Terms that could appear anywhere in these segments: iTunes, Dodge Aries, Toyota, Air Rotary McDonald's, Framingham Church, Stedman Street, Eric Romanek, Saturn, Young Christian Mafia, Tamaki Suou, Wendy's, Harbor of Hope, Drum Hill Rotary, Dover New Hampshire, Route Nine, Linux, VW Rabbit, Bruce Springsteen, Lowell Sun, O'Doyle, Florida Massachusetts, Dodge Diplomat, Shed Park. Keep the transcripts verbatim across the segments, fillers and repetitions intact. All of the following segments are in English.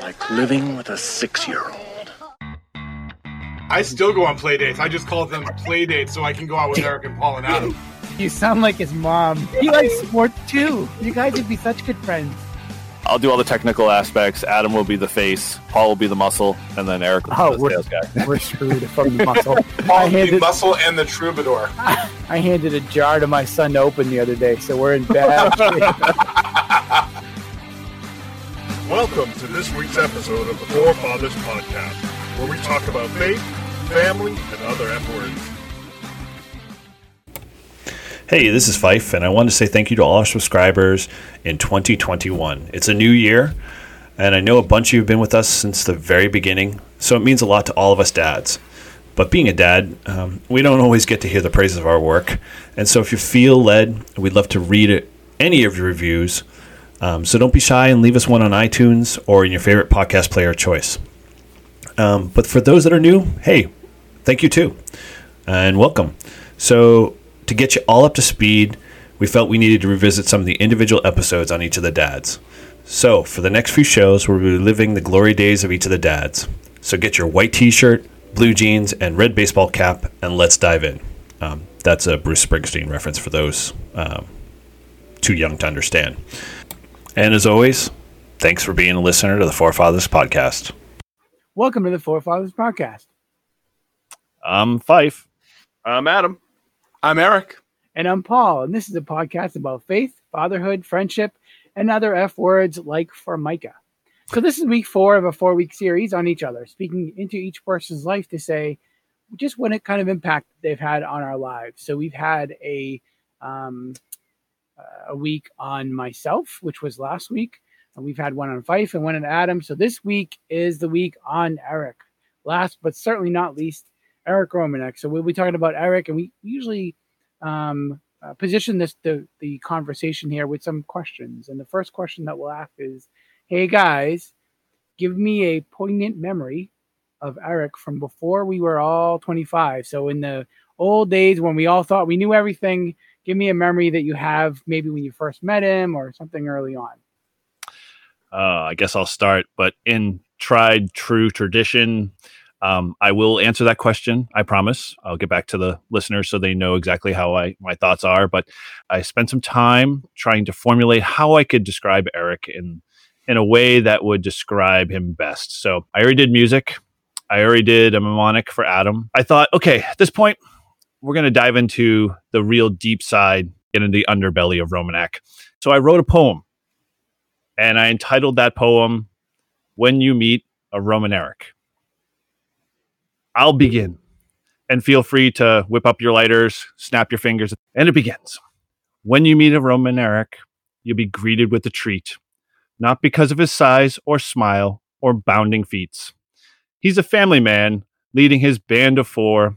like living with a six-year-old. I still go on play dates. I just call them play dates so I can go out with Eric and Paul and Adam. You sound like his mom. He likes sports too. You guys would be such good friends. I'll do all the technical aspects. Adam will be the face. Paul will be the muscle. And then Eric will oh, be the sales guy. We're screwed from the muscle. Paul handed, the muscle and the troubadour. I, I handed a jar to my son to open the other day, so we're in bad shape. Welcome to this week's episode of the Forefathers Podcast, where we talk about faith, family, and other F-words. Hey, this is Fife, and I want to say thank you to all our subscribers in twenty twenty-one. It's a new year, and I know a bunch of you have been with us since the very beginning, so it means a lot to all of us dads. But being a dad, um, we don't always get to hear the praises of our work, and so if you feel led, we'd love to read it, any of your reviews, um, so don't be shy and leave us one on iTunes or in your favorite podcast player of choice. Um, but for those that are new, hey, thank you too, and welcome. So to get you all up to speed, we felt we needed to revisit some of the individual episodes on each of the dads. So, for the next few shows, we'll be reliving the glory days of each of the dads. So get your white t-shirt, blue jeans, and red baseball cap, and let's dive in. Um, that's a Bruce Springsteen reference for those um, too young to understand. And as always, thanks for being a listener to the Forefathers Podcast. Welcome to the Forefathers Podcast. I'm Fife. I'm Adam. I'm Eric. And I'm Paul, and this is a podcast about faith, fatherhood, friendship, and other F words like Formica. So this is week four of a four-week series on each other, speaking into each person's life to say just what it kind of impact they've had on our lives. So we've had a um, a week on myself, which was last week, and we've had one on Fife and one on Adam. So this week is the week on Eric. Last but certainly not least, Eric Romanek. So we'll be talking about Eric, and we usually um, uh, position this the, the conversation here with some questions. And the first question that we'll ask is, hey guys, give me a poignant memory of Eric from before we were all twenty-five. So in the old days when we all thought we knew everything, give me a memory that you have maybe when you first met him or something early on. Uh, I guess I'll start, but in tried true tradition, Um, I will answer that question, I promise. I'll get back to the listeners so they know exactly how I my thoughts are. But I spent some time trying to formulate how I could describe Eric in in a way that would describe him best. So I already did music. I already did a mnemonic for Adam. I thought, okay, at this point, we're going to dive into the real deep side, into the underbelly of Romanek. So I wrote a poem, and I entitled that poem, When You Meet a Roman Eric. I'll begin, and feel free to whip up your lighters, snap your fingers, and it begins. When you meet a Roman Eric, you'll be greeted with a treat, not because of his size or smile or bounding feats. He's a family man leading his band of four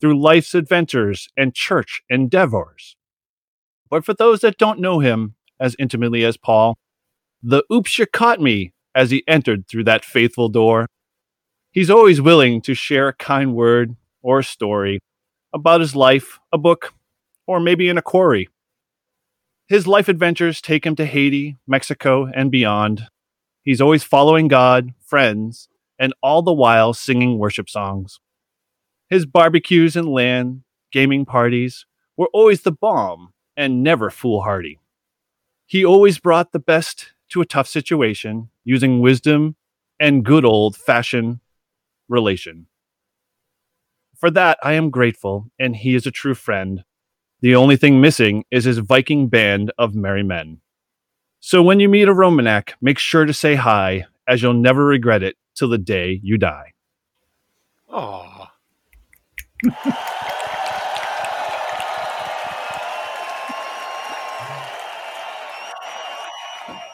through life's adventures and church endeavors. But for those that don't know him as intimately as Paul, the oops you caught me as he entered through that faithful door. He's always willing to share a kind word or a story about his life, a book, or maybe in a quarry. His life adventures take him to Haiti, Mexico, and beyond. He's always following God, friends, and all the while singing worship songs. His barbecues and LAN gaming parties were always the bomb and never foolhardy. He always brought the best to a tough situation, using wisdom and good old-fashioned relation. For that, I am grateful, and he is a true friend. The only thing missing is his Viking band of merry men. So when you meet a Romanek, make sure to say hi, as you'll never regret it till the day you die. Aww.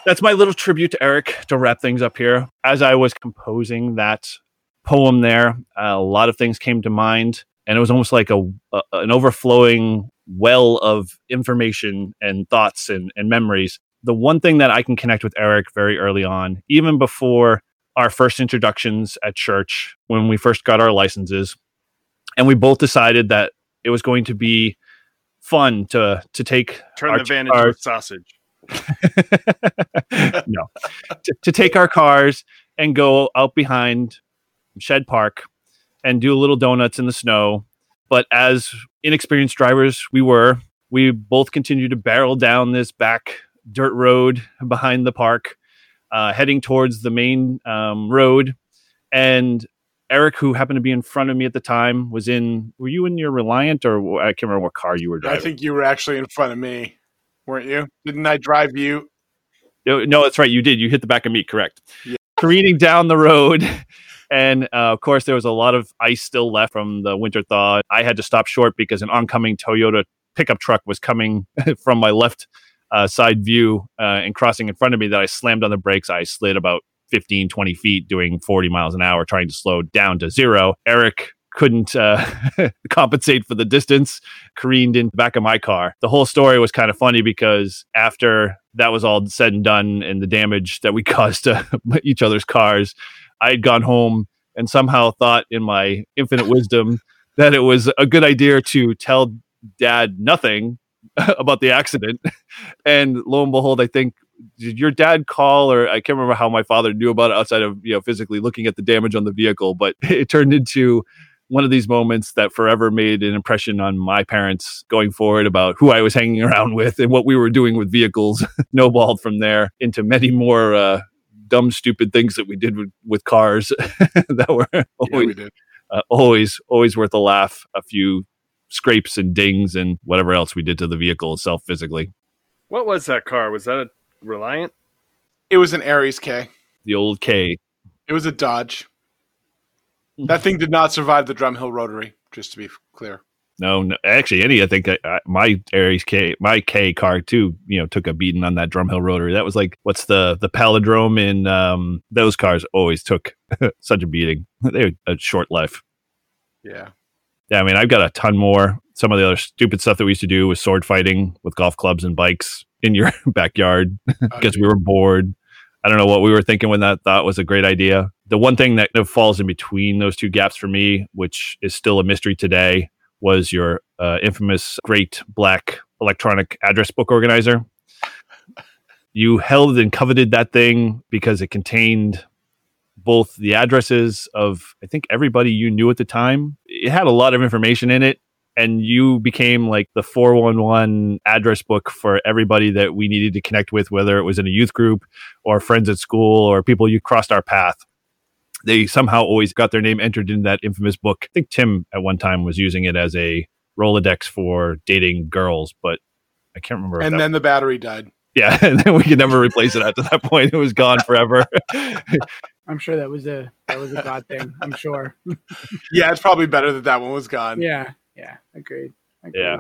That's my little tribute to Eric to wrap things up here. As I was composing that poem there, uh, a lot of things came to mind, and it was almost like a, a an overflowing well of information and thoughts and, and memories. The one thing that I can connect with Eric very early on, even before our first introductions at church, when we first got our licenses, and we both decided that it was going to be fun to to take turn our, the van into a sausage. no, to, to take our cars and go out behind Shed Park and do little donuts in the snow. But as inexperienced drivers we were, we both continued to barrel down this back dirt road behind the park, uh, heading towards the main um, road. And Eric, who happened to be in front of me at the time, was in, were you in your Reliant, or I can't remember what car you were driving? I think you were actually in front of me, weren't you? Didn't I drive you? No, no, that's right. You did. You hit the back of me, correct. Yeah. Careening down the road. And, uh, of course, there was a lot of ice still left from the winter thaw. I had to stop short because an oncoming Toyota pickup truck was coming from my left uh, side view uh, and crossing in front of me. That I slammed on the brakes. I slid about fifteen, twenty feet doing forty miles an hour, trying to slow down to zero. Eric couldn't uh, compensate for the distance, careened in the back of my car. The whole story was kind of funny because after that was all said and done and the damage that we caused to each other's cars, I had gone home and somehow thought in my infinite wisdom that it was a good idea to tell Dad nothing about the accident. And lo and behold, I think, did your dad call, or I can't remember how my father knew about it outside of, you know, physically looking at the damage on the vehicle, but it turned into one of these moments that forever made an impression on my parents going forward about who I was hanging around with and what we were doing with vehicles. Snowballed from there into many more uh, dumb, stupid things that we did with, with cars that were always, yeah, we did. Uh, always, always worth a laugh. A few scrapes and dings and whatever else we did to the vehicle itself physically. What was that car? Was that a Reliant? It was an Aries K. The old K. It was a Dodge. That thing did not survive the Drum Hill Rotary, just to be clear. No, no. Actually, any, I think I, I, my Aries K, my K car too, you know, took a beating on that Drum Hill Rotary. That was like, what's the, the Palindrome in, um, those cars always took such a beating. They had a short life. Yeah. Yeah. I mean, I've got a ton more. Some of the other stupid stuff that we used to do was sword fighting with golf clubs and bikes in your backyard because we were bored. I don't know what we were thinking when that thought was a great idea. The one thing that falls in between those two gaps for me, which is still a mystery today, was your uh, infamous great black electronic address book organizer. You held and coveted that thing because it contained both the addresses of, I think, everybody you knew at the time. It had a lot of information in it. And you became like the four one one address book for everybody that we needed to connect with, whether it was in a youth group or friends at school or people you crossed our path. They somehow always got their name entered in that infamous book. I think Tim at one time was using it as a Rolodex for dating girls, but I can't remember. And then was. The battery died. Yeah, and then we could never replace it after that point. It was gone forever. I'm sure that was a that was a God thing. I'm sure. Yeah, it's probably better that that one was gone. Yeah. Yeah, agreed. agreed. Yeah,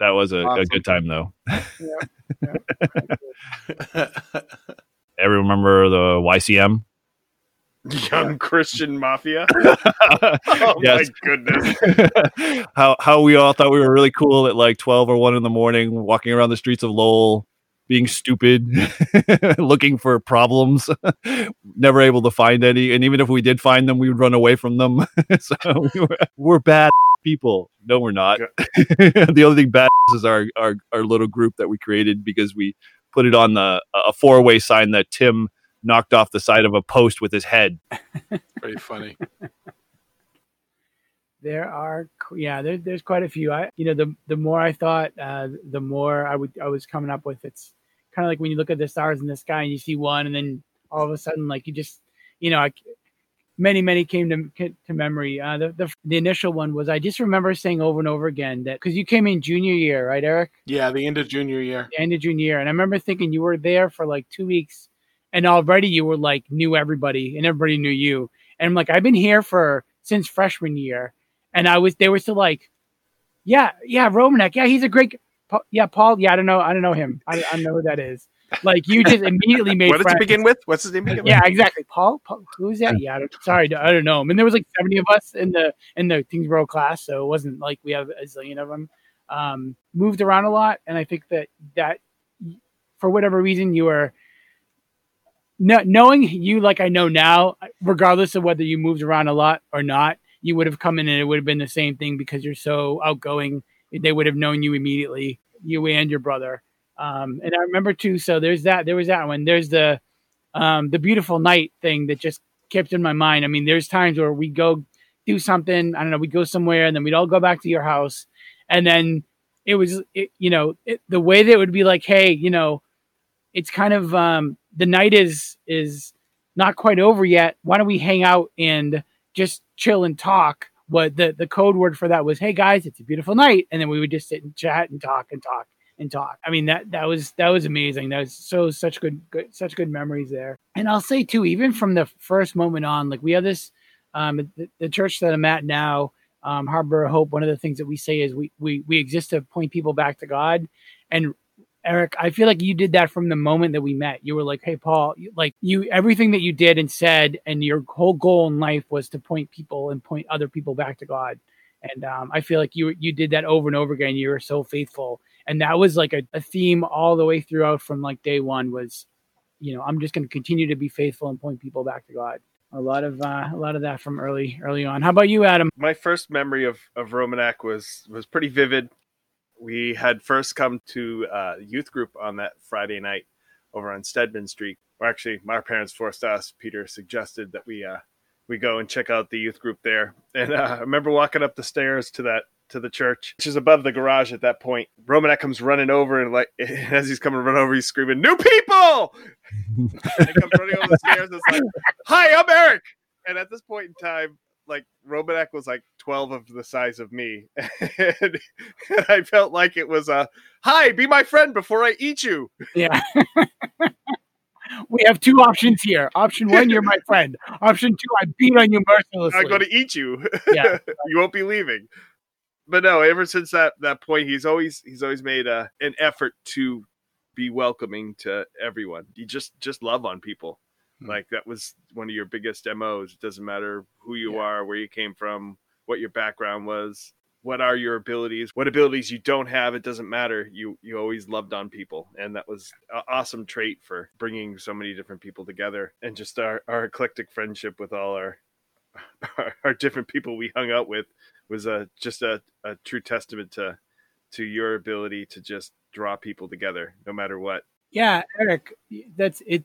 that was a, awesome. a good time, though. Yeah, yeah. Ever remember the Y C M? Young yeah. Christian Mafia? Oh, yes. My goodness. how how we all thought we were really cool at like twelve or one in the morning, walking around the streets of Lowell, being stupid, looking for problems, never able to find any. And even if we did find them, we would run away from them. So we were, we're bad people. No, we're not. The only thing bad is our, our our little group that we created because we put it on the a four-way sign that Tim knocked off the side of a post with his head. Pretty funny. There are, yeah, there, there's quite a few. I, you know, the the more I thought, uh, the more I would I was coming up with. It's kind of like when you look at the stars in the sky and you see one, and then all of a sudden, like you just, you know, I. Many, many came to to memory. Uh, the, the the initial one was, I just remember saying over and over again that, because you came in junior year, right, Eric? Yeah, the end of junior year. The end of junior year. And I remember thinking you were there for like two weeks and already you were like, knew everybody and everybody knew you. And I'm like, I've been here for, since freshman year. And I was, they were still like, yeah, yeah, Romanek. Yeah, he's a great, yeah, Paul. Yeah, I don't know. I don't know him. I, I don't know who that is. Like you just immediately made. What did friends. You begin with? What's his name? Begin yeah, with? Exactly. Paul, Paul. Who's that? Yeah, I don't, sorry, I don't know him. And there was like seventy of us in the in the Tyngsboro class, so it wasn't like we have a zillion of them. Um, moved around a lot, and I think that that for whatever reason you were. No, knowing you like I know now, regardless of whether you moved around a lot or not, you would have come in and it would have been the same thing because you're so outgoing. They would have known you immediately, you and your brother. Um, and I remember too, so there's that, there was that one, there's the, um, the beautiful night thing that just kept in my mind. I mean, there's times where we go do something, I don't know, we go somewhere and then we'd all go back to your house. And then it was, it, you know, it, the way that it would be like, hey, you know, it's kind of, um, the night is, is not quite over yet. Why don't we hang out and just chill and talk? What the, the code word for that was, hey guys, it's a beautiful night. And then we would just sit and chat and talk and talk and talk. I mean, that, that was, that was amazing. That was so, such good, good, such good memories there. And I'll say too, even from the first moment on, like we have this, um, the, the church that I'm at now, um, Harbor of Hope. One of the things that we say is we, we, we exist to point people back to God. And Eric, I feel like you did that from the moment that we met. You were like, hey, Paul, like you, everything that you did and said and your whole goal in life was to point people and point other people back to God. And um, I feel like you you did that over and over again. You were so faithful. And that was like a, a theme all the way throughout from like day one was, you know, I'm just going to continue to be faithful and point people back to God. A lot of uh, a lot of that from early early on. How about you, Adam? My first memory of, of Romanek was was pretty vivid. We had first come to a uh, youth group on that Friday night over on Stedman Street. Or actually, my parents forced us. Peter suggested that we uh, we go and check out the youth group there. And uh, I remember walking up the stairs to that to the church, which is above the garage at that point. Romanek comes running over, and like as he's coming running over, he's screaming, "New people!" And he comes running over the stairs. And it's like, "Hi, I'm Eric." And at this point in time, like Romanek was like twelve of the size of me. and, and I felt like it was a, hi, be my friend before I eat you. Yeah. We have two options here. Option one, you're my friend. Option two, I beat on you mercilessly. I'm going to eat you. Yeah. You won't be leaving. But no, ever since that, that point, he's always, he's always made a, an effort to be welcoming to everyone. You just, just love on people. Like that was one of your biggest M Os. It doesn't matter who you yeah. are, where you came from, what your background was, what are your abilities, what abilities you don't have. It doesn't matter. You you always loved on people. And that was an awesome trait for bringing so many different people together and just our, our eclectic friendship with all our, our, our different people we hung out with was a, just a, a true testament to to your ability to just draw people together no matter what. Yeah, Eric, that's it.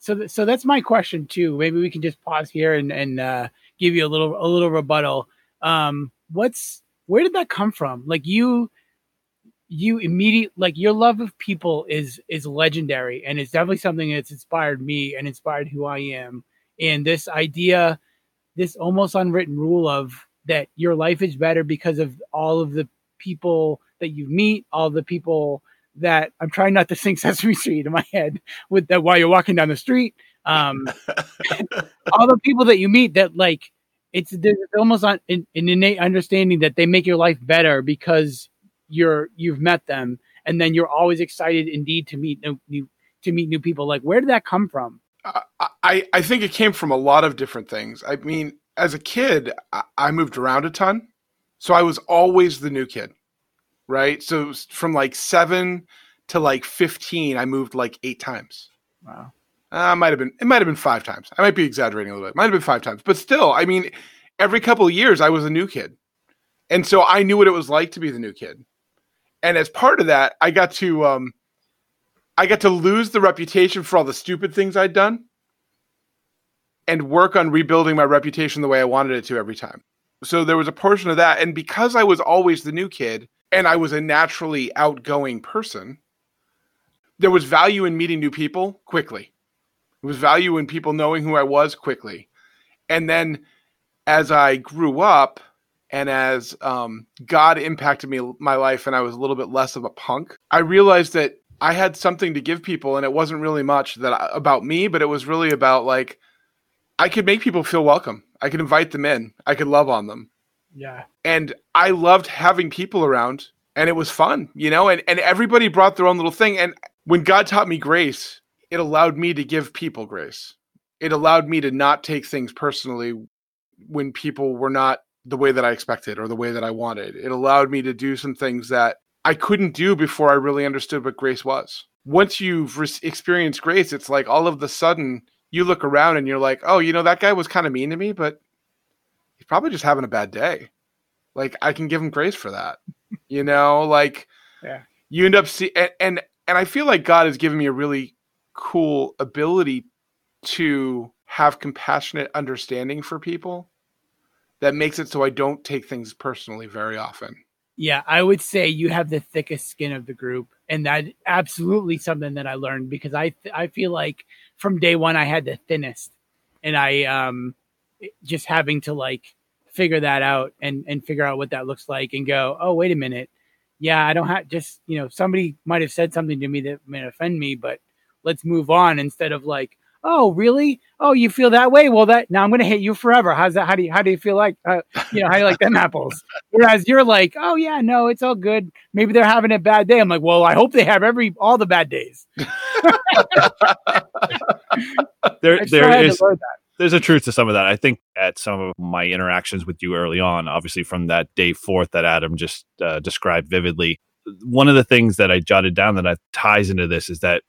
So, th- so that's my question too. Maybe we can just pause here and and uh, give you a little a little rebuttal. Um, what's where did that come from? Like you, you immediate like your love of people is is legendary, and it's definitely something that's inspired me and inspired who I am. And this idea, this almost unwritten rule of that your life is better because of all of the people that you meet, all the people. That I'm trying not to sing Sesame Street in my head with that while you're walking down the street. Um, all the people that you meet that like, it's there's almost an, an innate understanding that they make your life better because you're, you've met them. And then you're always excited indeed to meet new, to meet new people. Like, where did that come from? Uh, I, I think it came from a lot of different things. I mean, as a kid, I, I moved around a ton. So I was always the new kid. Right. So from like seven to like fifteen, I moved like eight times. Wow. Uh, might have been, it might have been five times. I might be exaggerating a little bit. Might have been five times. But still, I mean, every couple of years, I was a new kid. And so I knew what it was like to be the new kid. And as part of that, I got to, um, I got to lose the reputation for all the stupid things I'd done and work on rebuilding my reputation the way I wanted it to every time. So there was a portion of that. And because I was always the new kid, and I was a naturally outgoing person, there was value in meeting new people quickly. There was value in people knowing who I was quickly. And then as I grew up and as um, God impacted me my life and I was a little bit less of a punk, I realized that I had something to give people and it wasn't really much that about me, but it was really about like, I could make people feel welcome. I could invite them in. I could love on them. Yeah. And I loved having people around and it was fun, you know, and, and everybody brought their own little thing. And when God taught me grace, it allowed me to give people grace. It allowed me to not take things personally when people were not the way that I expected or the way that I wanted. It allowed me to do some things that I couldn't do before I really understood what grace was. Once you've re- experienced grace, it's like all of the sudden you look around and you're like, oh, you know, that guy was kind of mean to me, but he's probably just having a bad day. Like I can give him grace for that. You know, like yeah. you end up see, and, and, and I feel like God has given me a really cool ability to have compassionate understanding for people that makes it so I don't take things personally very often. Yeah, I would say you have the thickest skin of the group. And that absolutely something that I learned, because I th- I feel like from day one I had the thinnest, and I um just having to like figure that out and, and figure out what that looks like and go, oh, wait a minute. Yeah, I don't have just, you know, somebody might have said something to me that might offend me, but let's move on, instead of like, oh, really? Oh, you feel that way? Well, that now I'm going to hate you forever. How's that? How do you, how do you feel like, uh, you know, how do you like them apples? Whereas you're like, oh yeah, no, it's all good. Maybe they're having a bad day. I'm like, well, I hope they have every, all the bad days. there, there is, there's a truth to some of that. I think at some of my interactions with you early on, obviously from that day forth that Adam just uh, described vividly, one of the things that I jotted down that I, ties into this is that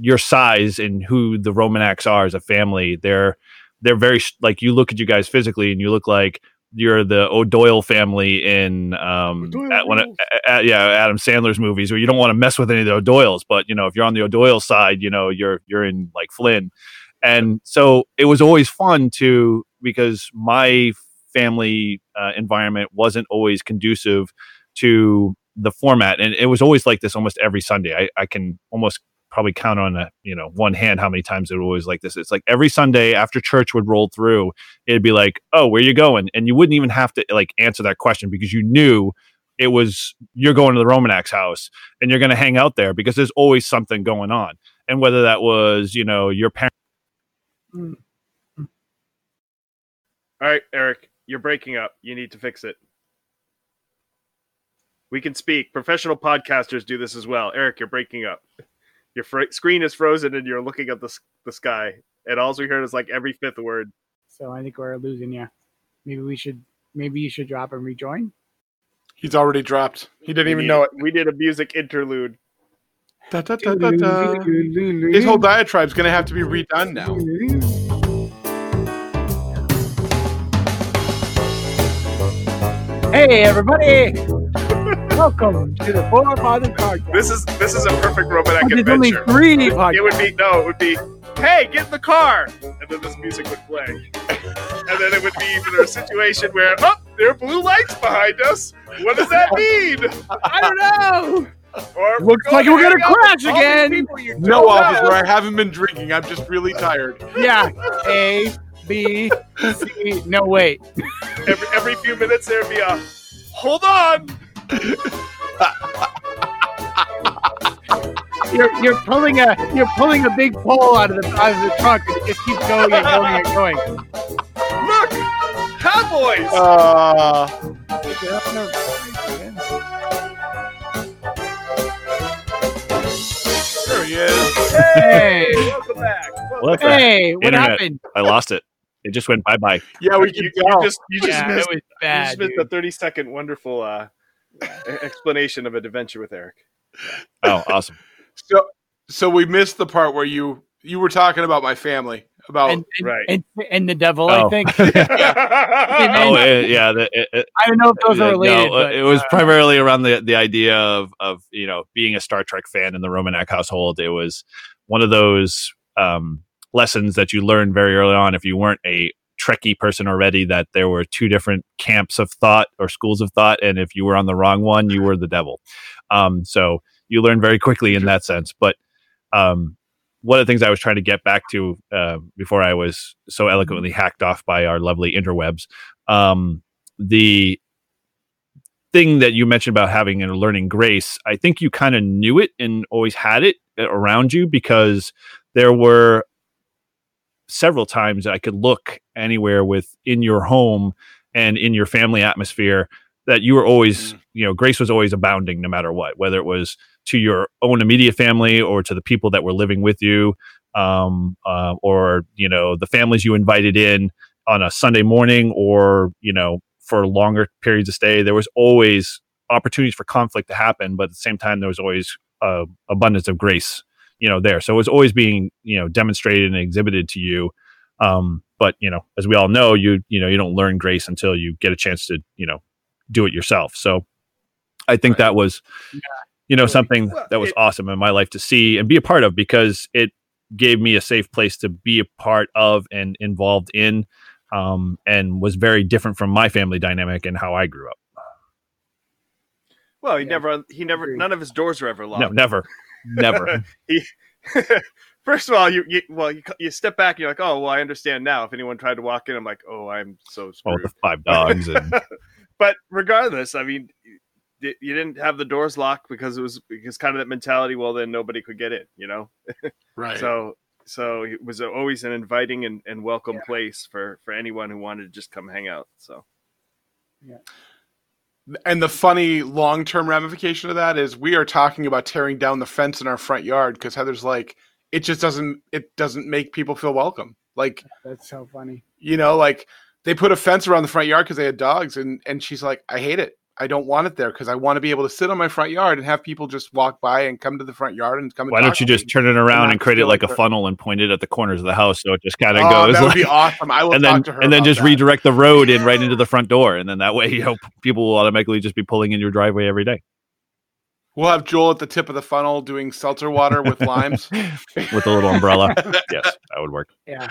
your size and who the Romaneks are as a family, they're they're very like, you look at you guys physically and you look like you're the O'Doyle family in um at one of, at, yeah Adam Sandler's movies, where you don't want to mess with any of the O'Doyles, but you know, if you're on the O'Doyle side, you know, you're you're in like Flynn. And so it was always fun to, because my family uh, environment wasn't always conducive to the format, and it was always like this almost every Sunday. I, I can almost probably count on a you know one hand how many times it was always like this. It's like every Sunday after church would roll through, it'd be like, oh, where you going? And you wouldn't even have to like answer that question, because you knew it was, you're going to the Romanek's house and you're going to hang out there, because there's always something going on. And whether that was, you know, your parents. All right, Eric, you're breaking up. You need to fix it. We can speak. Professional podcasters do this as well. Eric, you're breaking up. Your fr- screen is frozen and you're looking at the, the sky. And all we heard is like every fifth word. So I think we're losing you. Maybe we should, maybe you should drop and rejoin. He's already dropped. He didn't we even did, know it. We did a music interlude. Da, da, da, da, da. His whole diatribe's going to have to be redone now. Hey, everybody. Welcome to the Forefathers Podcast. This is this is a perfect Romanek adventure. Only three it, it would be no, it would be, hey, get in the car, and then this music would play, and then it would be either a situation where, oh, there are blue lights behind us. What does that mean? I don't know. Or looks we're like we're gonna crash again. No, officer, I haven't been drinking. I'm just really tired. Yeah. A, B, C. No, wait. Every every few minutes there'd be a hold on. you're you're pulling a you're pulling a big pole out of the out of the trunk, and it just keeps going and going and going. Look, cowboys. Uh... Yes. Hey, welcome back. Welcome back. Hey, what Internet. happened? I lost it. It just went bye-bye. Yeah, we you, you just you just yeah, missed, it was bad, you just missed the thirty-second wonderful uh, explanation of an adventure with Eric. Oh, awesome. So so we missed the part where you you were talking about my family. About and, and, right. and, and the devil, oh. I think. yeah. Oh, it, yeah the, it, it, I don't know if those are related. No, but, it was uh, primarily around the, the idea of, of, you know, being a Star Trek fan in the Romanek household. It was one of those um, lessons that you learned very early on, if you weren't a Trekkie person already, that there were two different camps of thought or schools of thought. And if you were on the wrong one, you were the devil. Um, so you learn very quickly in that sense. But, um, one of the things I was trying to get back to uh, before I was so eloquently hacked off by our lovely interwebs, um, the thing that you mentioned about having and learning grace, I think you kind of knew it and always had it around you, because there were several times I could look anywhere within your home and in your family atmosphere that you were always, mm. you know, grace was always abounding no matter what, whether it was to your own immediate family or to the people that were living with you, um, uh, or, you know, the families you invited in on a Sunday morning, or, you know, for longer periods of stay, there was always opportunities for conflict to happen. But at the same time, there was always uh, abundance of grace, you know, there. So it was always being, you know, demonstrated and exhibited to you. Um, but, you know, as we all know, you, you know, you don't learn grace until you get a chance to, you know, do it yourself. So I think right. that was... Yeah. You know, something that was awesome in my life to see and be a part of, because it gave me a safe place to be a part of and involved in, um, and was very different from my family dynamic and how I grew up. Well, he yeah. never, he never, none of his doors were ever locked. No, never, never. he, first of all, you, you well, you, you step back and you're like, oh, well, I understand now. If anyone tried to walk in, I'm like, oh, I'm so screwed. Oh, the five dogs. And... But regardless, I mean, you didn't have the doors locked because it was because kind of that mentality. Well, then nobody could get in, you know? Right. So, so it was always an inviting and, and welcome yeah. place for, for anyone who wanted to just come hang out. So, yeah. And the funny long-term ramification of that is we are talking about tearing down the fence in our front yard because Heather's like, it just doesn't, it doesn't make people feel welcome. Like, that's so funny. You know, like they put a fence around the front yard because they had dogs, and, and she's like, I hate it. I don't want it there because I want to be able to sit on my front yard and have people just walk by and come to the front yard and come. Why don't you just turn it around and create it like a funnel and point it at the corners of the house so it just kind of oh, goes? That would like, be awesome. I will and talk then, to her. And then just that. redirect the road in right into the front door, and then that way, you know, people will automatically just be pulling in your driveway every day. We'll have Joel at the tip of the funnel doing seltzer water with limes with a little umbrella. Yes, that would work. Yeah,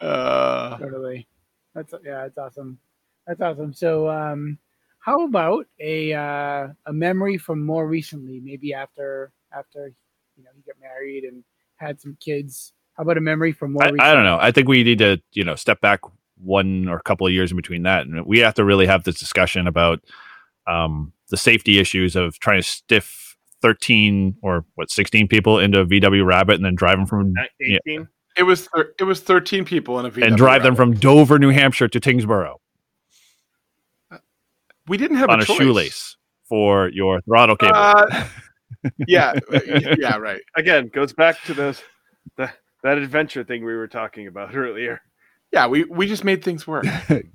uh, totally. That's yeah, that's awesome. That's awesome. So. um, How about a uh, a memory from more recently? Maybe after after you know you get married and had some kids. How about a memory from more? I, recently? I don't know. I think we need to you know step back one or a couple of years in between that, and we have to really have this discussion about um, the safety issues of trying to stiff thirteen or what sixteen people into a V W Rabbit and then drive them from eighteen. You know, it was thir- it was thirteen people in a V W and drive Rabbit. Them from Dover, New Hampshire to Tyngsboro. We didn't have on a, a shoelace for your throttle cable. Uh, yeah, yeah, right. Again, goes back to those the, that adventure thing we were talking about earlier. Yeah, we, we just made things work.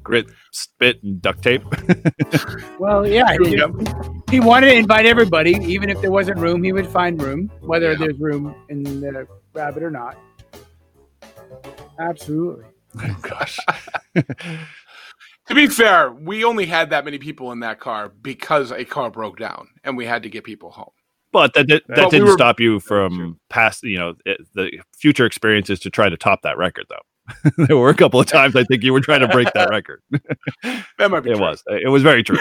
Grit, spit, and duct tape. Well, yeah, he, he wanted to invite everybody, even if there wasn't room. He would find room, whether yeah. there's room in the Rabbit or not. Absolutely. Oh gosh. To be fair, we only had that many people in that car because a car broke down and we had to get people home. But that that, that but didn't we were, stop you from past, you know, it, the future experiences to try to top that record, though. There were a couple of times I think you were trying to break that record. That might be it true. was. It was very true.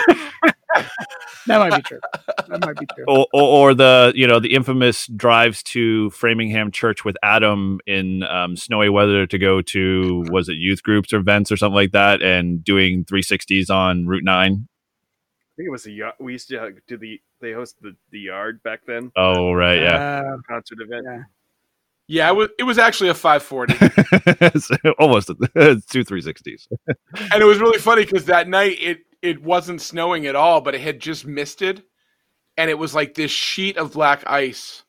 That might be true. That might be true. Or, or, or the, you know, the infamous drives to Framingham Church with Adam in um, snowy weather to go to, was it youth groups or events or something like that, and doing three sixties on Route Nine. I think it was a yard. We used to do the. They hosted the, the yard back then. Oh right, yeah. Uh, concert event. Yeah. Yeah, it was, it was actually a five forty. Almost. It's two three sixties. And it was really funny because that night it, it wasn't snowing at all, but it had just misted. And it was like this sheet of black ice.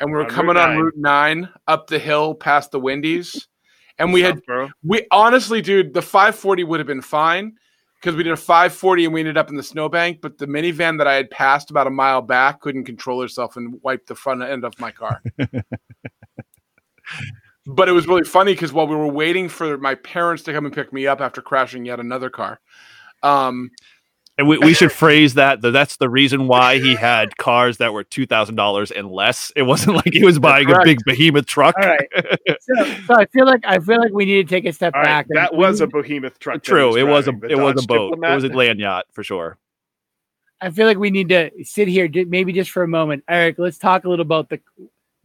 And we were on coming Route on Route nine up the hill past the Wendy's. And we What's had, up, bro? we honestly, dude, the five forty would have been fine because we did a five forty and we ended up in the snowbank. But the minivan that I had passed about a mile back couldn't control herself and wiped the front end of my car. But it was really funny because while we were waiting for my parents to come and pick me up after crashing yet another car. Um, and we, we should phrase that, that that's the reason why he had cars that were two thousand dollars and less. It wasn't like he was buying correct. a big behemoth truck. All right. So, so I feel like I feel like we need to take a step All back. Right. That was a behemoth truck. True. It was a it Dodge was a boat. Diplomat. It was a land yacht for sure. I feel like we need to sit here maybe just for a moment. Eric, let's talk a little about the.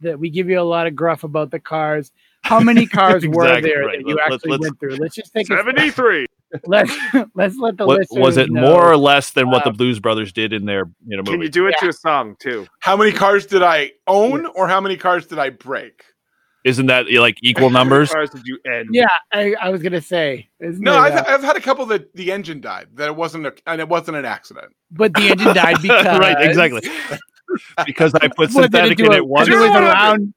That we give you a lot of gruff about the cars. How many cars exactly were there right. that you let's, actually let's, went through? Let's just take seventy-three. Let's let's let the what, listeners. Was it know. more or less than uh, what the Blues Brothers did in their you know movie? Can you do it yeah. to a song too? How many cars did I own, yes. or how many cars did I break? Isn't that like equal numbers? How many cars did you end? Yeah, I, I was gonna say. No, I've, I've had a couple that the engine died. That it wasn't a, and it wasn't an accident. But the engine died because right, exactly. Because I put synthetic it in a, it once. It was, around,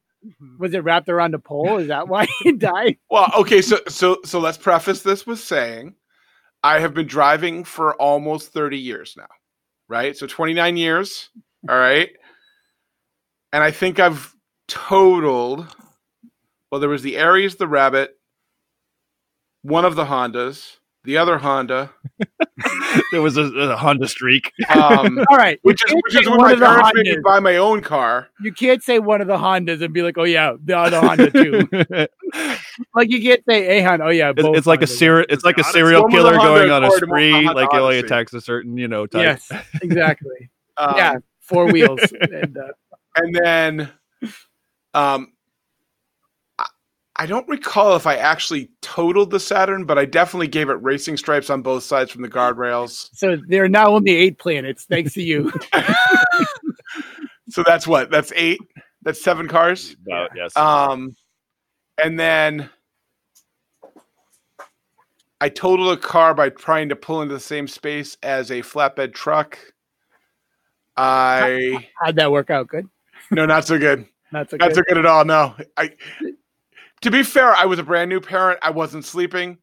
was it wrapped around a pole? Is that why it died? Well, okay, so so so let's preface this with saying I have been driving for almost thirty years now, right? So twenty-nine years, all right? And I think I've totaled, well, there was the Aries, the Rabbit, one of the Hondas, the other Honda, There was a, a Honda streak. Um, All right. Which is, which is when my parents made me buy my own car. You can't say one of the Hondas and be like, oh, yeah, the other Honda, too. Like, you can't say a Honda. Oh, yeah. Both it's it's like, a ser- it's like a serial killer going on a spree. Like, he only attacks a certain, you know, type. Yes, exactly. um, yeah, four wheels. And, uh, and then um, I, I don't recall if I actually totaled the Saturn, but I definitely gave it racing stripes on both sides from the guardrails. So there are now only eight planets, thanks to you. So that's what? That's eight? That's seven cars? About, yes. Um, and then I totaled a car by trying to pull into the same space as a flatbed truck. I How'd that work out? Good? No, not so good. Not so good. Not so good at all. No. I, to be fair, I was a brand new parent. I wasn't sleeping.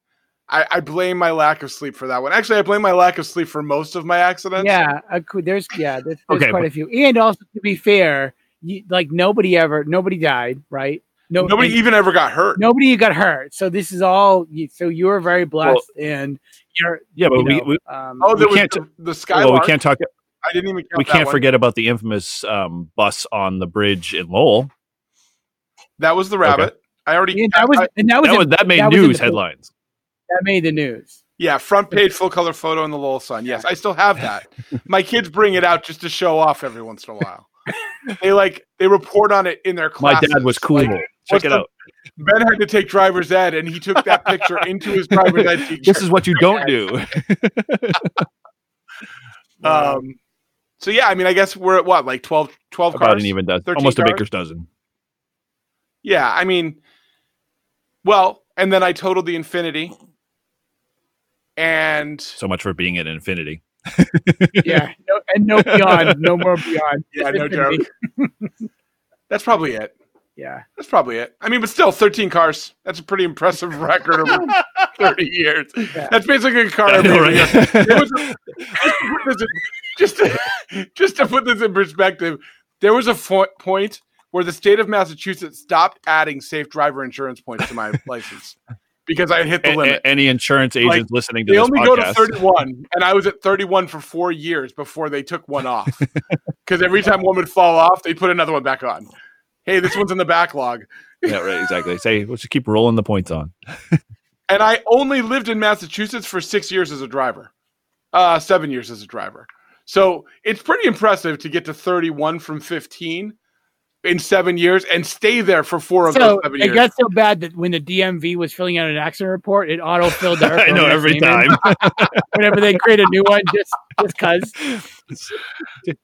I, I blame my lack of sleep for that one. Actually, I blame my lack of sleep for most of my accidents. Yeah. I, there's yeah, there's, there's okay, quite but, a few. And also, to be fair, you, like nobody ever, nobody died, right? No, nobody even ever got hurt. Nobody got hurt. So this is all, so you were very blessed. Well, and you're, yeah, but you know, we, we, um, oh, there we was can't, the, the Skylark. Well, we can't talk. I didn't even. We can't one. forget about the infamous um, bus on the bridge in Lowell. That was the Rabbit. Okay. I already. And that was. I, and that was. That, a, was, that made that news headlines. That made the news. Yeah, front page full color photo in the Lowell Sun. Yes, I still have that. My kids bring it out just to show off every once in a while. They like they report on it in their class. My dad was cool. Like, Check it the, out. Ben had to take driver's ed, and he took that picture into his driver's ed teacher. This is what you don't do. um. So, yeah, I mean, I guess we're at what, like twelve, twelve About cars? About an even dozen. Almost cars? A baker's dozen. Yeah, I mean, well, and then I totaled the Infinity. And so much for being at Infinity. Yeah, no, and no beyond, no more beyond. Yeah, no joke. That's probably it. Yeah. That's probably it. I mean, but still, thirteen cars. That's a pretty impressive record over thirty years. Yeah. That's basically a car. Yeah, right. There was a, just, to put this in, just, to, just to put this in perspective, there was a fo- point where the state of Massachusetts stopped adding safe driver insurance points to my license because I hit the and, limit. Any insurance agents like, listening to this podcast. They only go to thirty-one, and I was at thirty-one for four years before they took one off. Because every time one would fall off, they put another one back on. Hey, this one's in the backlog. Yeah, right, exactly. Say, let's just keep rolling the points on. And I only lived in Massachusetts for six years as a driver, uh, seven years as a driver. So it's pretty impressive to get to thirty-one from fifteen in seven years and stay there for four of so those seven years. It got so bad that when the D M V was filling out an accident report, it auto-filled the I know every time. Whenever they create a new one, just just because.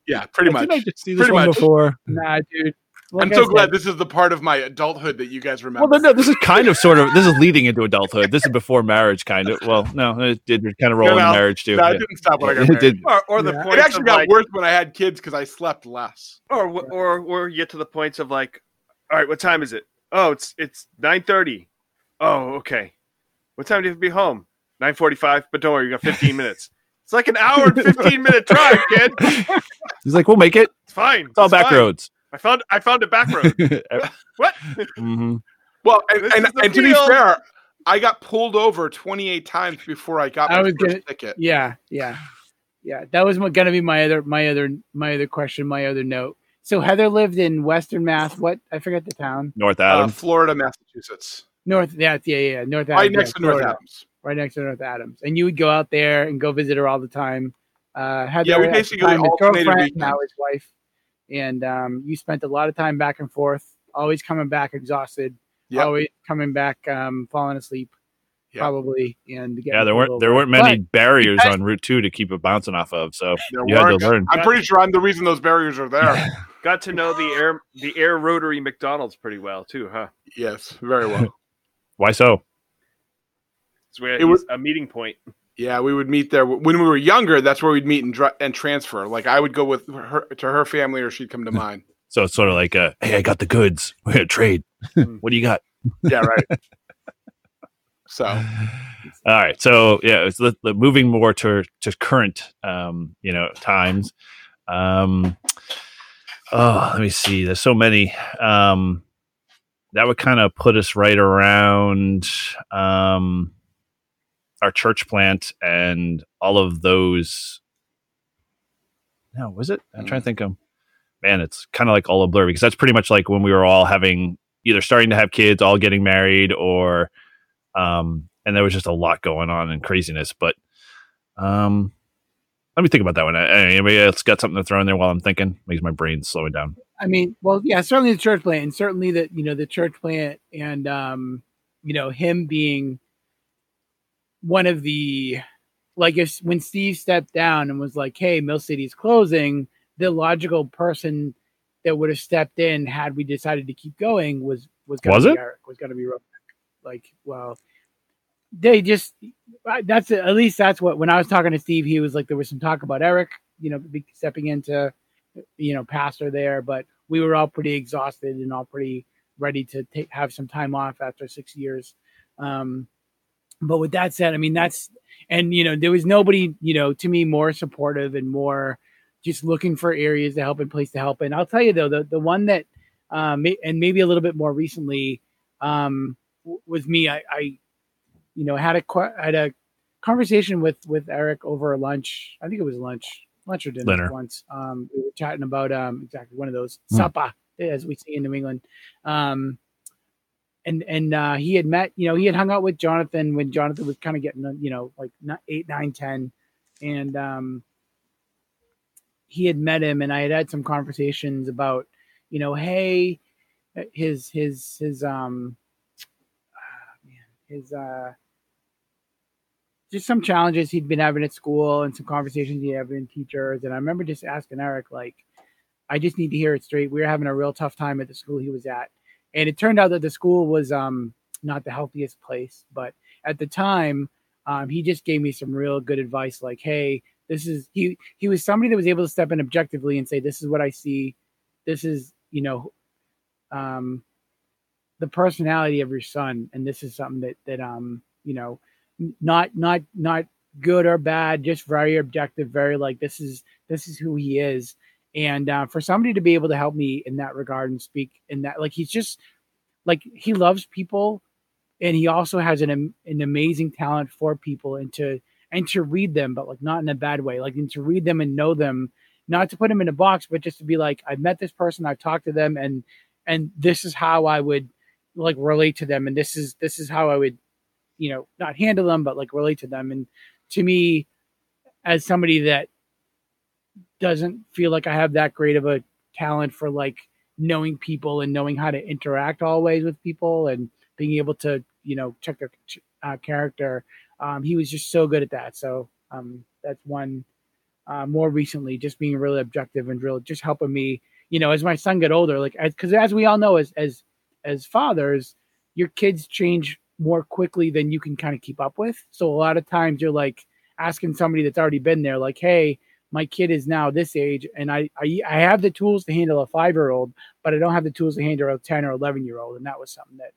Yeah, pretty much. Did I just see this pretty one much. before? Nah, dude. Like I'm I so said. glad this is the part of my adulthood that you guys remember. Well, no, this is kind of sort of, this is leading into adulthood. This is before marriage, kind of. Well, no, it did kind of roll no, no, into marriage, too. No, yeah. It didn't stop when I got married. It, or, or the yeah. it actually got like, worse when I had kids because I slept less. Or, yeah. or or you get to the points of like, all right, what time is it? Oh, it's it's nine thirty. Oh, okay. What time do you have to be home? nine forty-five, but don't worry, you got fifteen minutes. It's like an hour and fifteen-minute drive, kid. He's like, we'll make it. It's fine. It's all it's back fine. roads. I found I found a back road. What? Mm-hmm. Well, and, and, and to be fair, I got pulled over twenty-eight times before I got my I was first gonna, ticket. Yeah, yeah, yeah. That was going to be my other, my other, my other question, my other note. So Heather lived in Western Mass. What? I forget the town. North Adams, uh, Florida, Massachusetts. North. Yeah, yeah, yeah. North Adams. Right next yeah, to North Adams. Right next to North Adams, and you would go out there and go visit her all the time. Uh, Heather, yeah, we basically at the time, alternated weekends. Now his wife. And um, you spent a lot of time back and forth, always coming back exhausted, yep. always coming back, um, falling asleep, yep. probably. And yeah, there weren't there weren't many but barriers guys, on Route Two to keep it bouncing off of, so you had to learn. I'm pretty sure I'm the reason those barriers are there. Got to know the air the Air Rotary McDonald's pretty well too, huh? Yes, very well. Why so? It's where it was a meeting point. Yeah, we would meet there when we were younger. That's where we'd meet and dr- and transfer. Like I would go with her to her family, or she'd come to mine. So it's sort of like, a, "Hey, I got the goods. We're gonna trade. What do you got?" Yeah, right. So, all right. So yeah, it's the, the moving more to to current, um, you know, times. Um, oh, let me see. There's so many. Um, that would kind of put us right around. Um, our church plant and all of those. No, was it? I'm mm. trying to think of, man, it's kind of like all a blur, because that's pretty much like when we were all having, either starting to have kids, all getting married, or, um, and there was just a lot going on and craziness. But um, let me think about that one. Anybody else got something to throw in there while I'm thinking? Makes my brain slowing down. I mean, well, yeah, certainly the church plant, and certainly that, you know, the church plant and, um, you know, him being one of the, like, if when Steve stepped down and was like, hey, Mill City's closing, the logical person that would have stepped in had we decided to keep going was, was going to be Eric, was going to be Romanek. Like, well, they just, that's, at least that's what, when I was talking to Steve, he was like, there was some talk about Eric, you know, stepping into, you know, pastor there, but we were all pretty exhausted and all pretty ready to take, have some time off after six years. Um, but with that said, I mean, that's, and, you know, there was nobody, you know, to me, more supportive and more just looking for areas to help and place to help. And I'll tell you, though, the, the one that, um, and maybe a little bit more recently, um, was me. I, I, you know, had a, had a conversation with, with Eric over lunch. I think it was lunch, lunch or dinner, dinner. once. Um, we were chatting about, um, exactly one of those mm. sapa, as we say in New England. Um, And and uh, he had met, you know, he had hung out with Jonathan when Jonathan was kind of getting, you know, like eight, nine, ten. And um, he had met him, and I had had some conversations about, you know, hey, his, his, his, um, oh, man, his, uh, just some challenges he'd been having at school and some conversations he'd having with teachers. And I remember just asking Eric, like, I just need to hear it straight. We were having a real tough time at the school he was at. And it turned out that the school was um, not the healthiest place. But at the time, um, he just gave me some real good advice. Like, hey, this is he, he was somebody that was able to step in objectively and say, this is what I see. This is, you know, um, the personality of your son. And this is something that, that um, you know, not not not good or bad, just very objective, very like this is this is who he is. And uh, for somebody to be able to help me in that regard and speak in that, like, he's just like, he loves people, and he also has an um, an amazing talent for people and to, and to read them, but like not in a bad way, like, and to read them and know them, not to put them in a box, but just to be like, I've met this person, I've talked to them, and, and this is how I would like relate to them. And this is, this is how I would, you know, not handle them, but like relate to them. And to me, as somebody that doesn't feel like I have that great of a talent for like knowing people and knowing how to interact always with people and being able to, you know, check their uh, character. Um, he was just so good at that. So um, that's one uh, more recently, just being really objective and real, just helping me, you know, as my son got older, like, as, cause as we all know, as, as, as fathers, your kids change more quickly than you can kind of keep up with. So a lot of times you're like asking somebody that's already been there, like, hey, my kid is now this age, and I, I I have the tools to handle a five-year-old, but I don't have the tools to handle a ten or eleven-year-old. And that was something that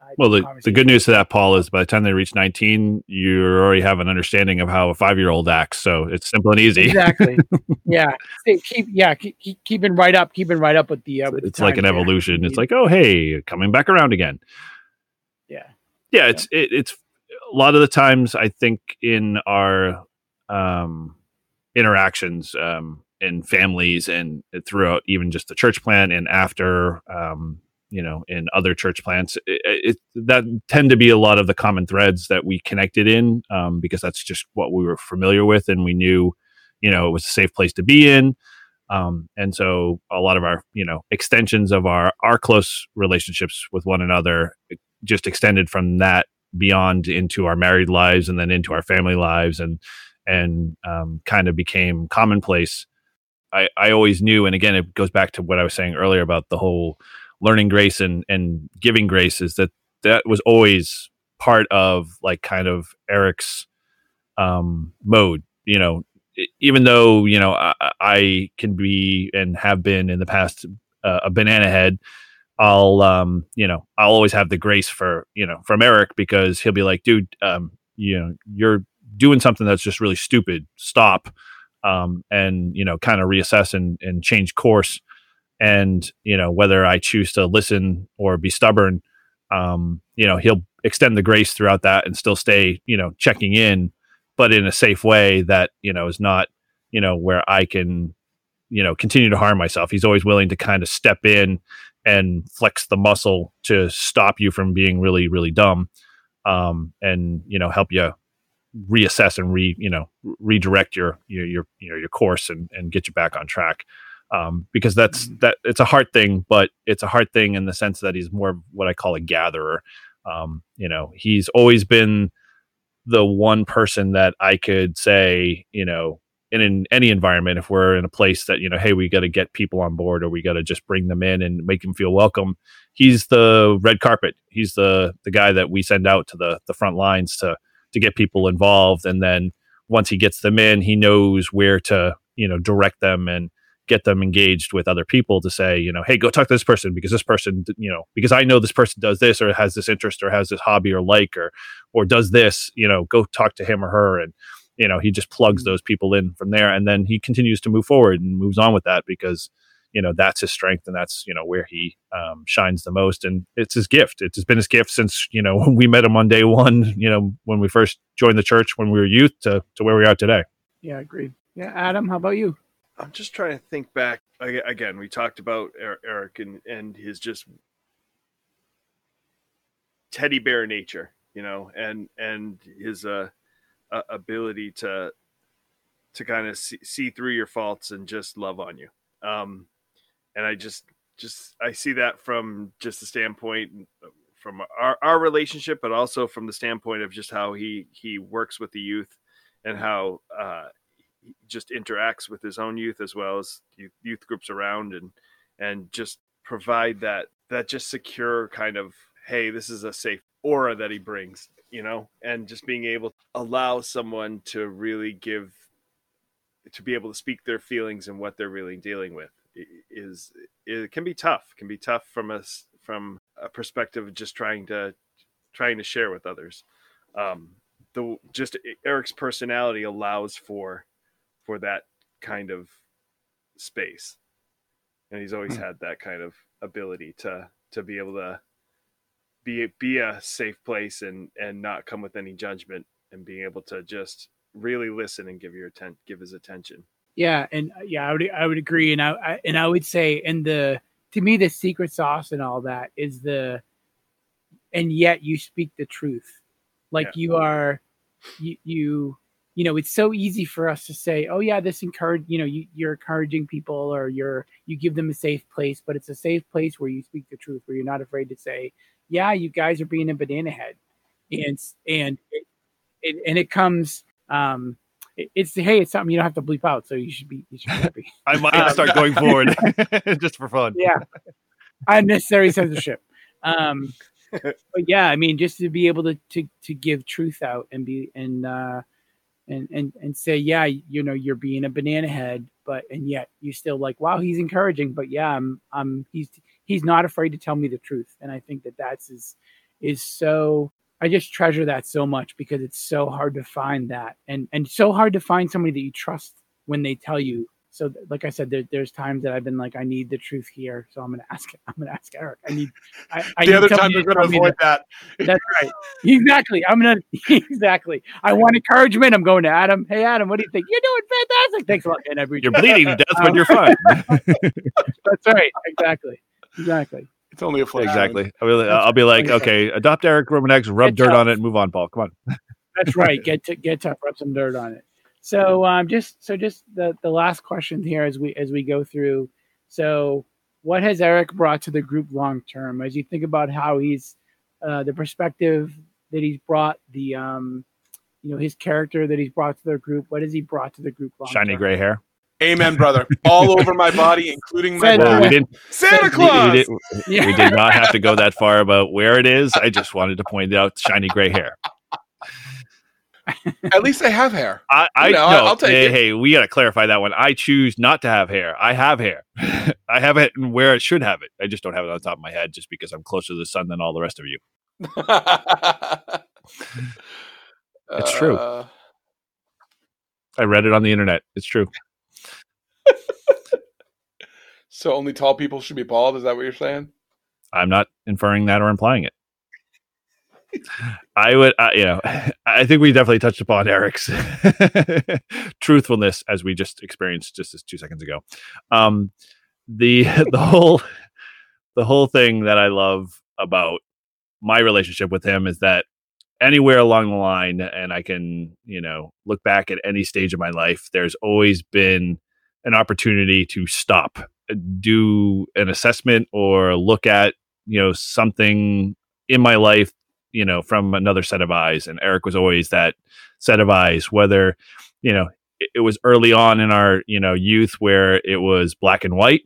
I well, the, the good news to that, Paul, is by the time they reach nineteen, you already have an understanding of how a five-year-old acts. So it's simple and easy. Exactly. yeah. Keep, yeah. Keep, keeping right up, keeping right up with the, uh, with it's the like an evolution. It's like, oh, hey, coming back around again. Yeah. Yeah. It's, yeah. It, it's a lot of the times I think in our, um, interactions um in families and throughout even just the church plant and after um you know in other church plants it, it that tend to be a lot of the common threads that we connected in um because that's just what we were familiar with, and we knew, you know, it was a safe place to be in, um and so a lot of our, you know, extensions of our our close relationships with one another just extended from that beyond into our married lives and then into our family lives, and and um, kind of became commonplace. I, I always knew, and again, it goes back to what I was saying earlier about the whole learning grace and, and giving grace, is that that was always part of like kind of Eric's um, mode, you know, even though, you know, I, I can be and have been in the past uh, a banana head. I'll, um, you know, I'll always have the grace for, you know, from Eric, because he'll be like, dude, um, you know, you're doing something that's just really stupid, stop, um, and, you know, kind of reassess and, and change course. And, you know, whether I choose to listen or be stubborn, um, you know, he'll, extend the grace throughout that and still stay, you know, checking in, but in a safe way that, you know, is not, you know, where I can, you know, continue to harm myself. He's always willing to kind of step in and flex the muscle to stop you from being really, really dumb, um, and, you know, help you reassess and re, you know, redirect your, your, your, you know, your course and, and get you back on track. Um, because that's, that it's a hard thing, but it's a hard thing in the sense that he's more of what I call a gatherer. Um, you know, he's always been the one person that I could say, you know, and in any environment, if we're in a place that, you know, hey, we got to get people on board, or we got to just bring them in and make them feel welcome. He's the red carpet. He's the the guy that we send out to the the front lines to to get people involved. And then once he gets them in, he knows where to, you know, direct them and get them engaged with other people to say, you know, hey, go talk to this person because this person, you know, because I know this person does this or has this interest or has this hobby or like, or, or does this, you know, go talk to him or her. And, you know, he just plugs those people in from there, and then he continues to move forward and moves on with that because, you know, that's his strength, and that's, you know, where he um, shines the most, and it's his gift. It's been his gift since, you know, we met him on day one, you know, when we first joined the church when we were youth to, to where we are today. Yeah, agreed. Yeah, Adam, how about you? I'm just trying to think back. I, again, we talked about Eric and, and his just teddy bear nature, you know, and and his uh. Uh, ability to to kind of see, see through your faults and just love on you, um and I just just I see that from just the standpoint from our, our relationship, but also from the standpoint of just how he he works with the youth and how uh he just interacts with his own youth as well as youth, youth groups around, and and just provide that that just secure kind of, hey, this is a safe aura that he brings, you know, and just being able to allow someone to really give, to be able to speak their feelings and what they're really dealing with is, it can be tough, it can be tough from a, from a perspective of just trying to, trying to share with others. Um, the, just Eric's personality allows for, for that kind of space. And he's always had that kind of ability to, to be able to, be be a safe place and, and not come with any judgment, and being able to just really listen and give your atten- give his attention. Yeah. And yeah, I would, I would agree. And I, I, and I would say, and the, to me, the secret sauce and all that is the, and yet you speak the truth. Like yeah. you are, you, you, you know, it's so easy for us to say, oh yeah, this encourage, you know, you, you're encouraging people, or you're, you give them a safe place, but it's a safe place where you speak the truth, where you're not afraid to say, yeah, you guys are being a banana head, and and it, and it comes. Um, it, it's hey, it's something you don't have to bleep out, so you should be you should be happy. I might um, start going forward just for fun. Yeah, unnecessary censorship. Um, but yeah, I mean, just to be able to to, to give truth out and be and uh, and and and say, yeah, you know, you're being a banana head, but and yet you still like, wow, he's encouraging, but yeah, I'm I'm he's. He's not afraid to tell me the truth. And I think that that's is, is so, I just treasure that so much because it's so hard to find that, and, and so hard to find somebody that you trust when they tell you. So th- like I said, there, there's times that I've been like, I need the truth here. So I'm going to ask, I'm going to ask Eric. I need, I, I the need other time you're going to avoid that. that. That's right. Exactly. I'm going to, exactly. I want encouragement. I'm going to Adam. Hey, Adam, what do you think? You're doing fantastic. Thanks a lot. And every you're bleeding to death, um, when you're fine. That's right. Exactly. Exactly. It's only a flag. Exactly. I will, I'll be like, okay, adopt Eric Romanek's, rub dirt on it, and move on, Paul. Come on. That's right. Get to, get tough, rub some dirt on it. So um, just so just the, the last question here as we as we go through. So what has Eric brought to the group long term? As you think about how he's uh, the perspective that he's brought, the um, you know, his character that he's brought to the group. What has he brought to the group long term? Shiny gray hair. Amen, brother. All over my body, including my well, we didn't, Santa Claus. We, we, did, we did not have to go that far about where it is. I just wanted to point out shiny gray hair. At least I have hair. I, I you know, no, I'll take hey, it. Hey, we got to clarify that one. I choose not to have hair. I have hair. I have it where it should have it. I just don't have it on the top of my head just because I'm closer to the sun than all the rest of you. It's true. Uh, I read it on the internet. It's true. So only tall people should be bald? Is that what you're saying? I'm not inferring that or implying it. I would, uh, you know, I think we definitely touched upon Eric's truthfulness as we just experienced just two seconds ago. Um, the the whole the whole thing that I love about my relationship with him is that anywhere along the line, and I can, you know, look back at any stage of my life, there's always been an opportunity to stop, do an assessment, or look at, you know, something in my life, you know, from another set of eyes. And Eric was always that set of eyes, whether, you know, it, it was early on in our, you know, youth where it was black and white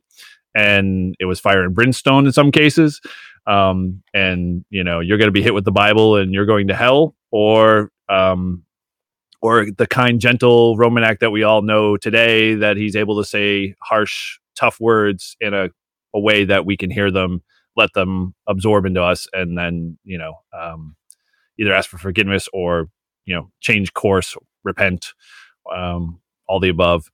and it was fire and brimstone in some cases. Um, and you know, you're going to be hit with the Bible and you're going to hell, or, um, or the kind, gentle Romanek that we all know today, that he's able to say harsh, tough words in a, a way that we can hear them, let them absorb into us, and then, you know, um, either ask for forgiveness or, you know, change course, repent, um, all the above.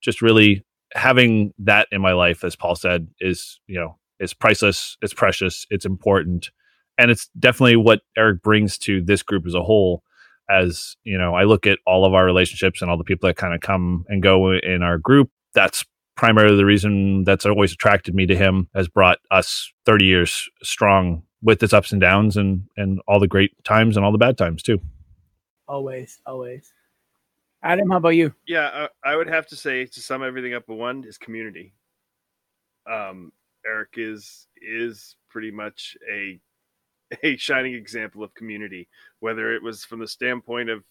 Just really having that in my life, as Paul said, is, you know, it's priceless, it's precious, it's important. And it's definitely what Eric brings to this group as a whole. As, you know, I look at all of our relationships and all the people that kind of come and go in our group, that's primarily the reason that's always attracted me to him, has brought us thirty years strong with its ups and downs, and, and all the great times and all the bad times too. Always, always. Adam, how about you? Yeah, uh, I would have to say, to sum everything up, one is community. Um, Eric is is pretty much a a shining example of community, whether it was from the standpoint of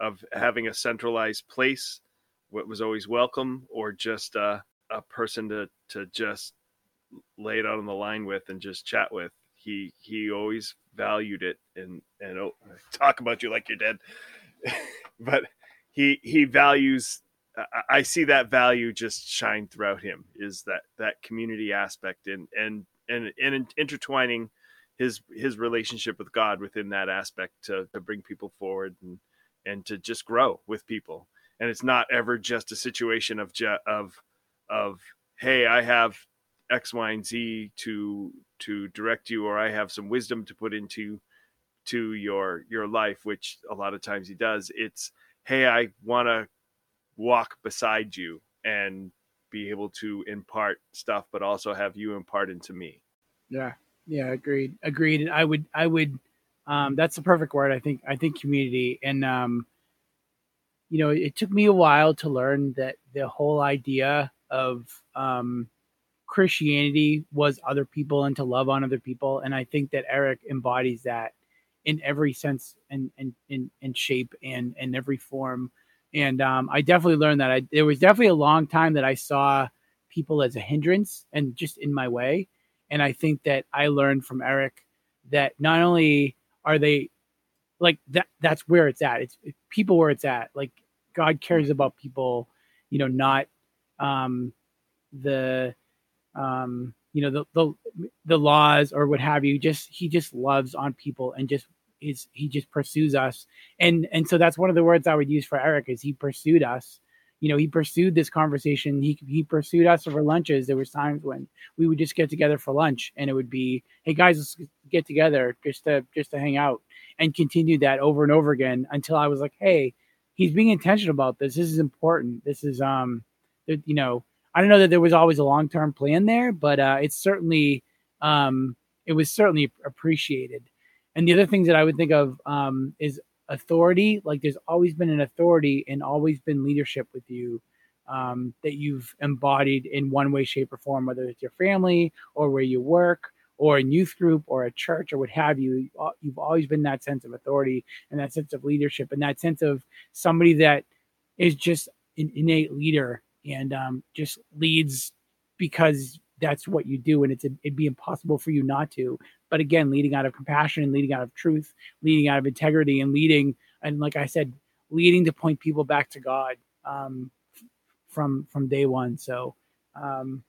of having a centralized place, what was always welcome, or just a, a person to to just lay it out on the line with and just chat with. He he always valued it, and and oh, talk about you like you're dead, but he he values. I see that value just shine throughout him, is that, that community aspect, and, and, and, and intertwining his, his relationship with God within that aspect to, to bring people forward and, and to just grow with people. And it's not ever just a situation of, of, of, hey, I have X, Y, and Z to, to direct you, or I have some wisdom to put into, to your, your life, which a lot of times he does. It's, hey, I want to walk beside you and be able to impart stuff, but also have you impart into me. Yeah, yeah, agreed, agreed. And I would, I would. Um, that's the perfect word. I think, I think community. And um, you know, it took me a while to learn that the whole idea of um, Christianity was other people and to love on other people. And I think that Eric embodies that in every sense and and in and shape and in every form. And um, I definitely learned that I, there was definitely a long time that I saw people as a hindrance and just in my way. And I think that I learned from Eric that not only are they like that, that's where it's at. It's people where it's at. Like, God cares about people, you know, not um, the, um, you know, the, the, the laws or what have you. Just, he just loves on people and just, is he just pursues us. And and so that's one of the words I would use for Eric, is he pursued us. You know, he pursued this conversation. He he pursued us over lunches. There was times when we would just get together for lunch and it would be, hey guys, let's get together just to just to hang out, and continued that over and over again until I was like, hey, he's being intentional about this. This is important. This is, um, you know, I don't know that there was always a long-term plan there, but uh, it's certainly, um, it was certainly appreciated. And the other things that I would think of um, is authority. Like, there's always been an authority and always been leadership with you um, that you've embodied in one way, shape, or form, whether it's your family or where you work or a youth group or a church or what have you. You've always been that sense of authority and that sense of leadership and that sense of somebody that is just an innate leader and um, just leads because that's what you do. And it's a, it'd be impossible for you not to. But again, leading out of compassion and leading out of truth, leading out of integrity and leading. And like I said, leading to point people back to God um, from, from day one. So um,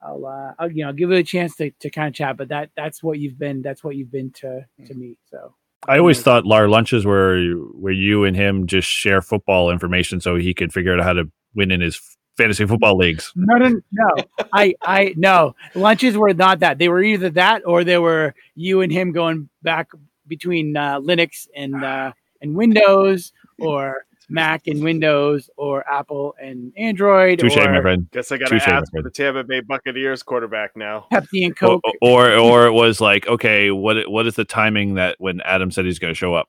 I'll, uh, I'll, you know, give it a chance to, to kind of chat, but that, that's what you've been, that's what you've been to, to me. So I always thought our lunches were where you and him just share football information so he could figure out how to win in his fantasy football leagues. No, no, no. I, I, no. Lunches were not that. They were either that or they were you and him going back between uh, Linux and uh, and Windows, or Mac and Windows, or Apple and Android. Touche, my friend. Guess I got to ask for the Tampa Bay Buccaneers quarterback now. Pepsi and Coke. Or, or or it was like, okay, what what is the timing that when Adam said he's going to show up?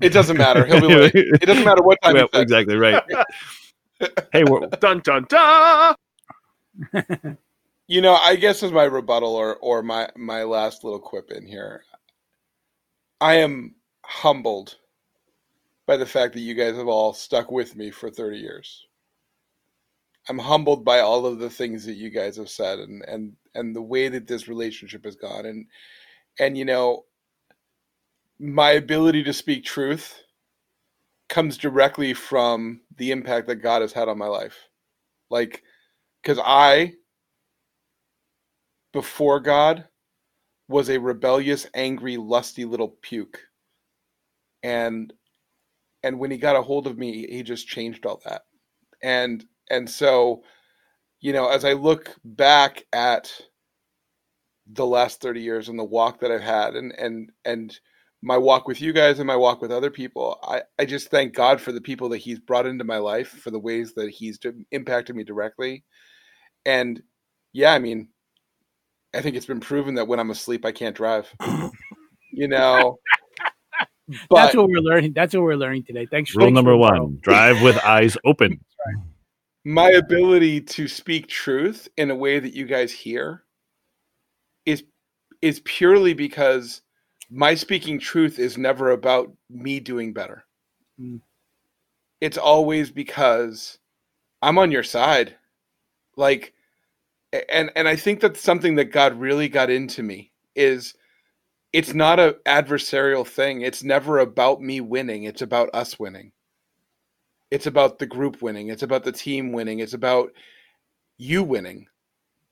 It doesn't matter. He'll be late. It doesn't matter what time. Well, exactly right. Hey, we're dun dun dun. You know, I guess is my rebuttal or or my my last little quip in here. I am humbled by the fact that you guys have all stuck with me for thirty years. I'm humbled by all of the things that you guys have said and and and the way that this relationship has gone, and and you know, my ability to speak truth comes directly from the impact that God has had on my life. Like, because I, before God, was a rebellious, angry, lusty little puke. And and when he got a hold of me, he just changed all that. And and so, you know, as I look back at the last thirty years and the walk that I've had and and and my walk with you guys and my walk with other people, I, I just thank God for the people that he's brought into my life, for the ways that he's impacted me directly. And yeah, I mean, I think it's been proven that when I'm asleep, I can't drive, you know, but that's what we're learning. That's what we're learning today. Thanks. Rule thanks number one, problem. Drive with eyes open. My ability to speak truth in a way that you guys hear is, is purely because my speaking truth is never about me doing better. Mm. It's always because I'm on your side. Like, and, and I think that's something that God really got into me is it's not an adversarial thing. It's never about me winning. It's about us winning. It's about the group winning. It's about the team winning. It's about you winning.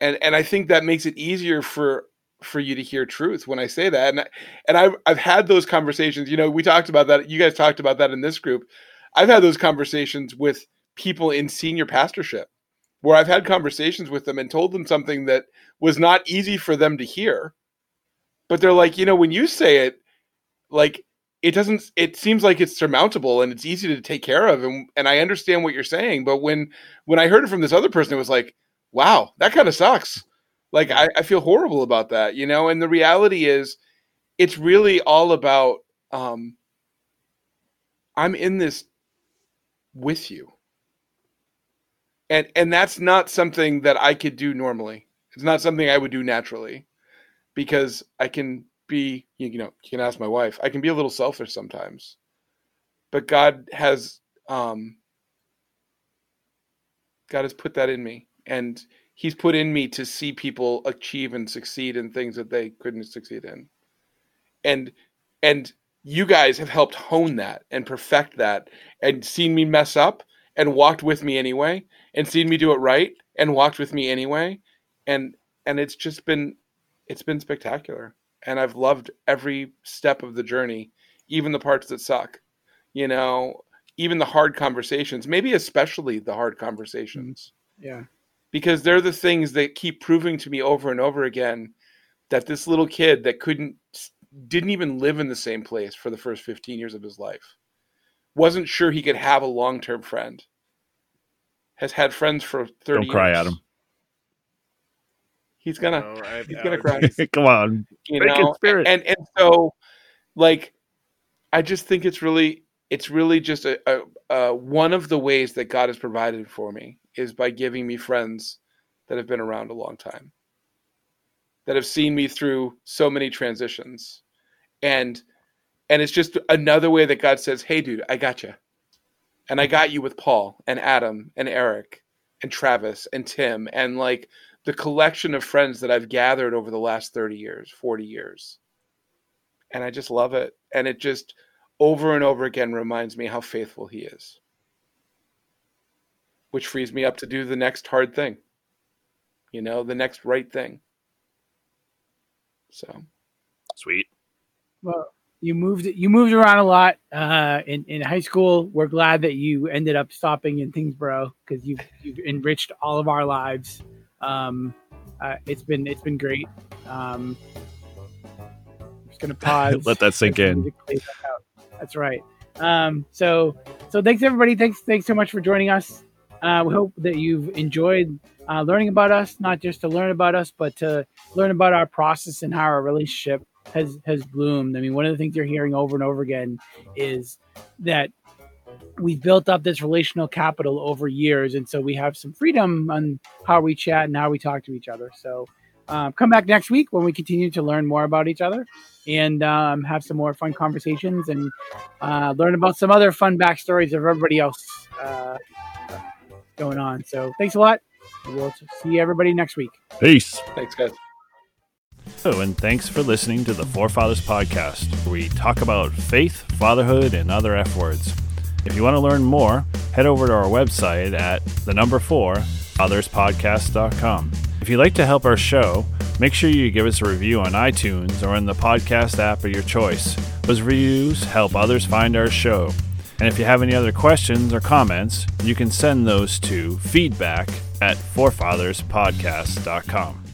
And, and I think that makes it easier for, for you to hear truth when I say that. And, I, and I've, I've had those conversations, you know, we talked about that. You guys talked about that in this group. I've had those conversations with people in senior pastorship where I've had conversations with them and told them something that was not easy for them to hear, but they're like, you know, when you say it, like, it doesn't, it seems like it's surmountable and it's easy to take care of. And, and I understand what you're saying. But when, when I heard it from this other person, it was like, wow, that kind of sucks. Like, I, I feel horrible about that, you know? And the reality is it's really all about, um, I'm in this with you. And, and that's not something that I could do normally. It's not something I would do naturally because I can be, you know, you can ask my wife, I can be a little selfish sometimes, but God has, um, God has put that in me, and he's put in me to see people achieve and succeed in things that they couldn't succeed in. And, and you guys have helped hone that and perfect that and seen me mess up and walked with me anyway and seen me do it right and walked with me anyway. And, and it's just been, it's been spectacular. And I've loved every step of the journey, even the parts that suck, you know, even the hard conversations, maybe especially the hard conversations. Yeah. Because they're the things that keep proving to me over and over again that this little kid that couldn't, didn't even live in the same place for the first fifteen years of his life, wasn't sure he could have a long-term friend, has had friends for thirty years. Don't cry, Adam. He's gonna, no, right, he's gonna cry. Come on, you know? Spirit. And and so, like, I just think it's really, it's really just a, a, a one of the ways that God has provided for me is by giving me friends that have been around a long time, that have seen me through so many transitions. And and it's just another way that God says, hey, dude, I got you. And I got you with Paul and Adam and Eric and Travis and Tim and like the collection of friends that I've gathered over the last thirty years, forty years. And I just love it. And it just over and over again reminds me how faithful he is, which frees me up to do the next hard thing, you know, the next right thing. So sweet. Well, you moved, you moved around a lot uh, in, in high school. We're glad that you ended up stopping in Tyngsboro because you've, you've enriched all of our lives. Um, uh, it's been, it's been great. Um, just going to pause. Let that sink in. That That's right. Um, so, so thanks everybody. Thanks, thanks so much for joining us. Uh, we hope that you've enjoyed uh, learning about us, not just to learn about us, but to learn about our process and how our relationship has, has bloomed. I mean, one of the things you're hearing over and over again is that we've built up this relational capital over years. And so we have some freedom on how we chat and how we talk to each other. So um, come back next week when we continue to learn more about each other and um, have some more fun conversations and uh, learn about some other fun backstories of everybody else uh, going on. So thanks a lot. We'll see everybody next week. Peace. Thanks, guys. Hello, and thanks for listening to the Forefathers Podcast, where we talk about faith, fatherhood, and other F words. If you want to learn more, head over to our website at the number four, others podcast dot com. If you'd like to help our show, make sure you give us a review on iTunes or in the podcast app of your choice. Those reviews help others find our show. And if you have any other questions or comments, you can send those to feedback at forefathers podcast dot com.